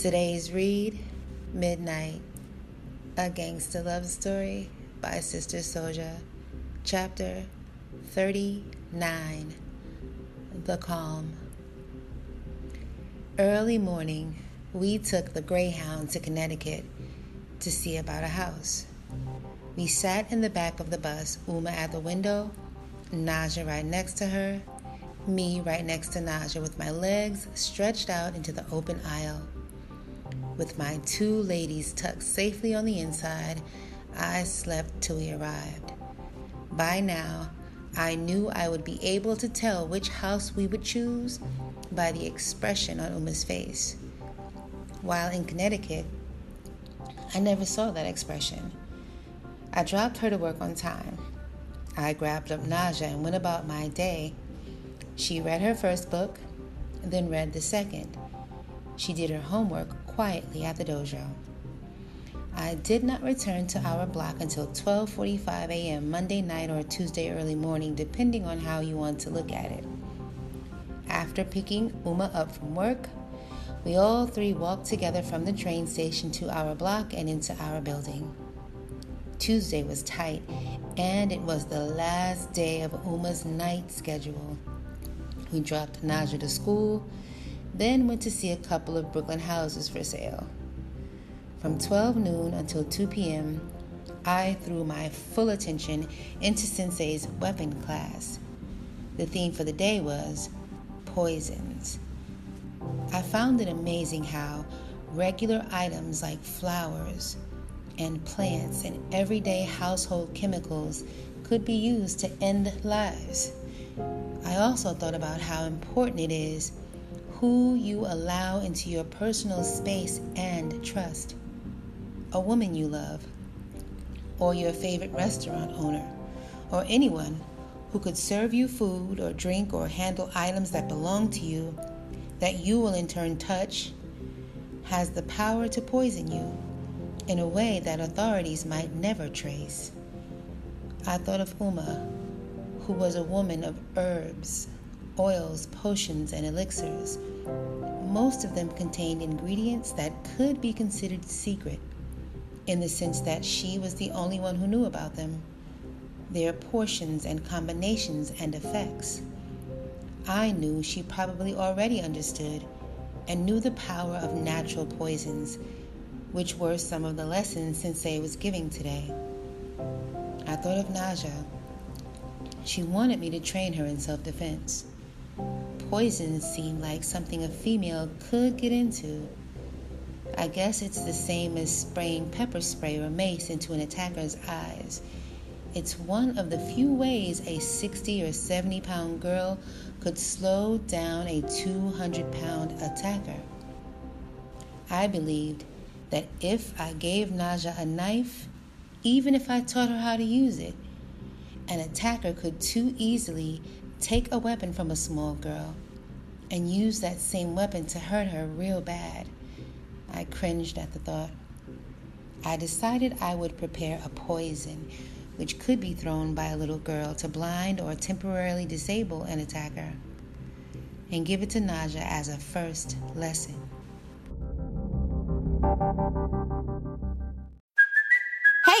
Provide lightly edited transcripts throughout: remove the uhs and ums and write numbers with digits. Today's read, Midnight, A Gangster Love Story by Sister Soja, Chapter 39, The Calm. Early morning, we took the Greyhound to Connecticut to see about a house. We sat in the back of the bus, Uma at the window, Najah right next to her, me right next to Najah with my legs stretched out into the open aisle. With my two ladies tucked safely on the inside, I slept till we arrived. By now, I knew I would be able to tell which house we would choose by the expression on Uma's face. While in Connecticut, I never saw that expression. I dropped her to work on time. I grabbed up Najah and went about my day. She read her first book, then read the second. She did her homework quietly at the dojo. I did not return to our block until 12:45 a.m. Monday night or Tuesday early morning, depending on how you want to look at it. After picking Uma up from work, we all three walked together from the train station to our block and into our building. Tuesday was tight, and it was the last day of Uma's night schedule. We dropped Najah to school, then went to see a couple of Brooklyn houses for sale. From 12 noon until 2 p.m., I threw my full attention into Sensei's weapon class. The theme for the day was poisons. I found it amazing how regular items like flowers and plants and everyday household chemicals could be used to end lives. I also thought about how important it is who you allow into your personal space and trust. A woman you love, or your favorite restaurant owner, or anyone who could serve you food or drink or handle items that belong to you, that you will in turn touch, has the power to poison you in a way that authorities might never trace. I thought of Uma, who was a woman of herbs, oils, potions, and elixirs, most of them contained ingredients that could be considered secret, in the sense that she was the only one who knew about them, their portions and combinations and effects. I knew she probably already understood and knew the power of natural poisons, which were some of the lessons Sensei was giving today. I thought of Najah. She wanted me to train her in self-defense. Poison seemed like something a female could get into. I guess it's the same as spraying pepper spray or mace into an attacker's eyes. It's one of the few ways a 60 or 70 pound girl could slow down a 200 pound attacker. I believed that if I gave Najah a knife, even if I taught her how to use it, an attacker could too easily take a weapon from a small girl and use that same weapon to hurt her real bad. I cringed at the thought. I decided I would prepare a poison, which could be thrown by a little girl to blind or temporarily disable an attacker, and give it to Najah as a first lesson. Hey,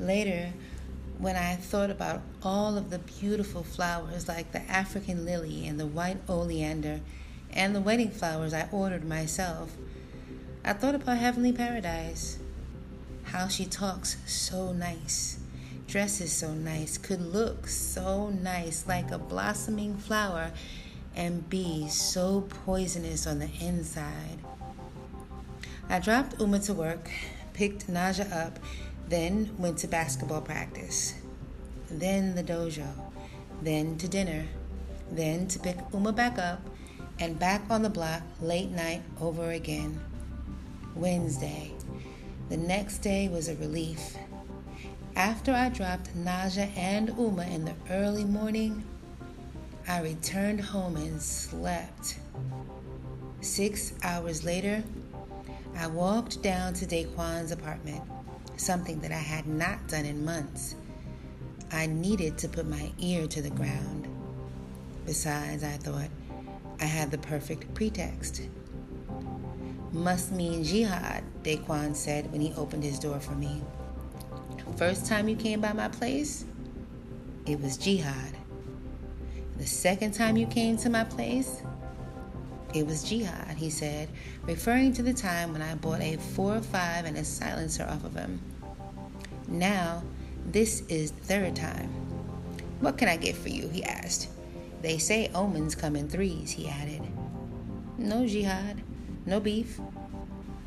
Later, when I thought about all of the beautiful flowers like the African lily and the white oleander and the wedding flowers I ordered myself, I thought about Heavenly Paradise. How she talks so nice, dresses so nice, could look so nice like a blossoming flower and be so poisonous on the inside. I dropped Uma to work, picked Najah up, then went to basketball practice, then the dojo, then to dinner, then to pick Uma back up, and back on the block late night over again. Wednesday. The next day was a relief. After I dropped Najah and Uma in the early morning, I returned home and slept. 6 hours later, I walked down to Daquan's apartment, something that I had not done in months. I needed to put my ear to the ground. Besides, I thought, I had the perfect pretext. Must mean jihad, Daquan said when he opened his door for me. First time you came by my place, it was jihad. The second time you came to my place, it was jihad, he said, referring to the time when I bought a 4.5 and a silencer off of him. Now, this is the third time. What can I get for you, he asked. They say omens come in threes, he added. No jihad. No beef.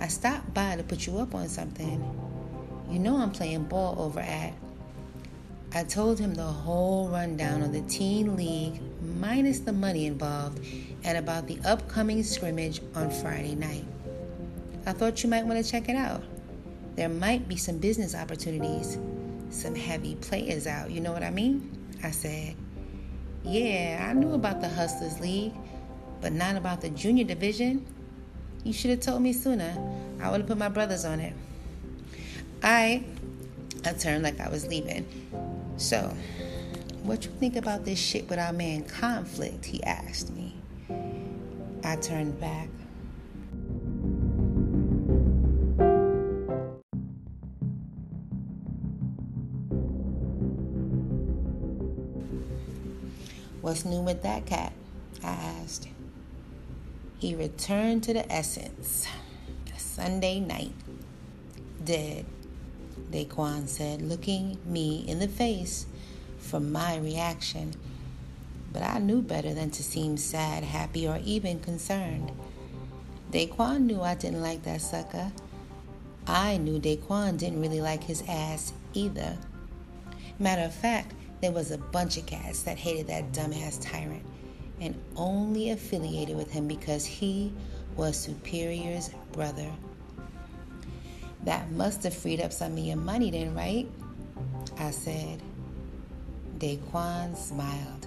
I stopped by to put you up on something. You know I'm playing ball over at. I told him the whole rundown on the teen league, minus the money involved, and about the upcoming scrimmage on Friday night. I thought you might want to check it out. There might be some business opportunities, some heavy players out, you know what I mean? I said, yeah, I knew about the Hustlers League, but not about the junior division. You should have told me sooner. I would have put my brothers on it. I turned like I was leaving. So, what you think about this shit with our man Conflict? He asked me. I turned back. What's new with that cat? I asked. He returned to the essence. Sunday night. Dead, Daquan said, looking me in the face for my reaction. But I knew better than to seem sad, happy, or even concerned. Daquan knew I didn't like that sucker. I knew Daquan didn't really like his ass either. Matter of fact, there was a bunch of cats that hated that dumbass tyrant, and only affiliated with him because he was Superior's brother. That must have freed up some of your money then, right? I said. Daquan smiled.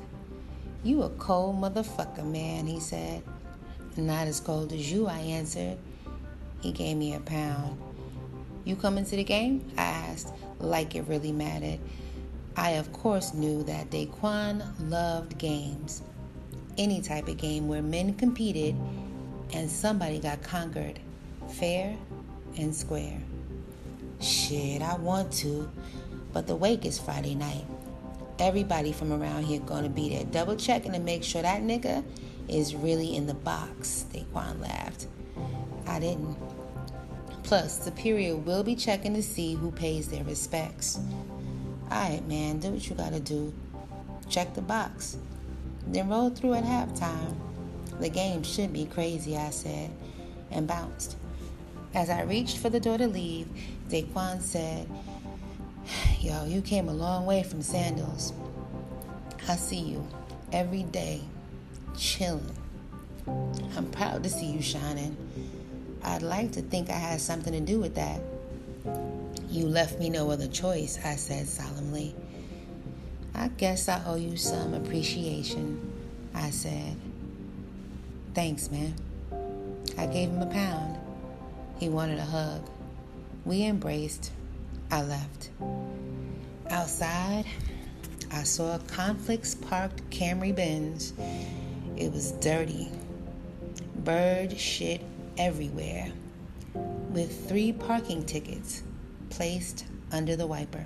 You a cold motherfucker, man, he said. Not as cold as you, I answered. He gave me £1. You coming to the game? I asked, like it really mattered. I, of course, knew that Daquan loved games. Any type of game where men competed and somebody got conquered, fair and square. Shit, I want to, but the wake is Friday night. Everybody from around here gonna be there double checking to make sure that nigga is really in the box, Daquan laughed. I didn't. Plus, Superior will be checking to see who pays their respects. Alright, man, do what you gotta do. Check the box. Then roll through at halftime. The game should be crazy, I said, and bounced. As I reached for the door to leave, Daquan said, yo, you came a long way from sandals. I see you every day, chilling. I'm proud to see you shining. I'd like to think I had something to do with that. You left me no other choice, I said solemnly. I guess I owe you some appreciation, I said. Thanks, man. I gave him £1. He wanted a hug. We embraced. I left. Outside, I saw Conflict's parked Camry Benz. It was dirty. Bird shit everywhere. With 3 parking tickets placed under the wiper.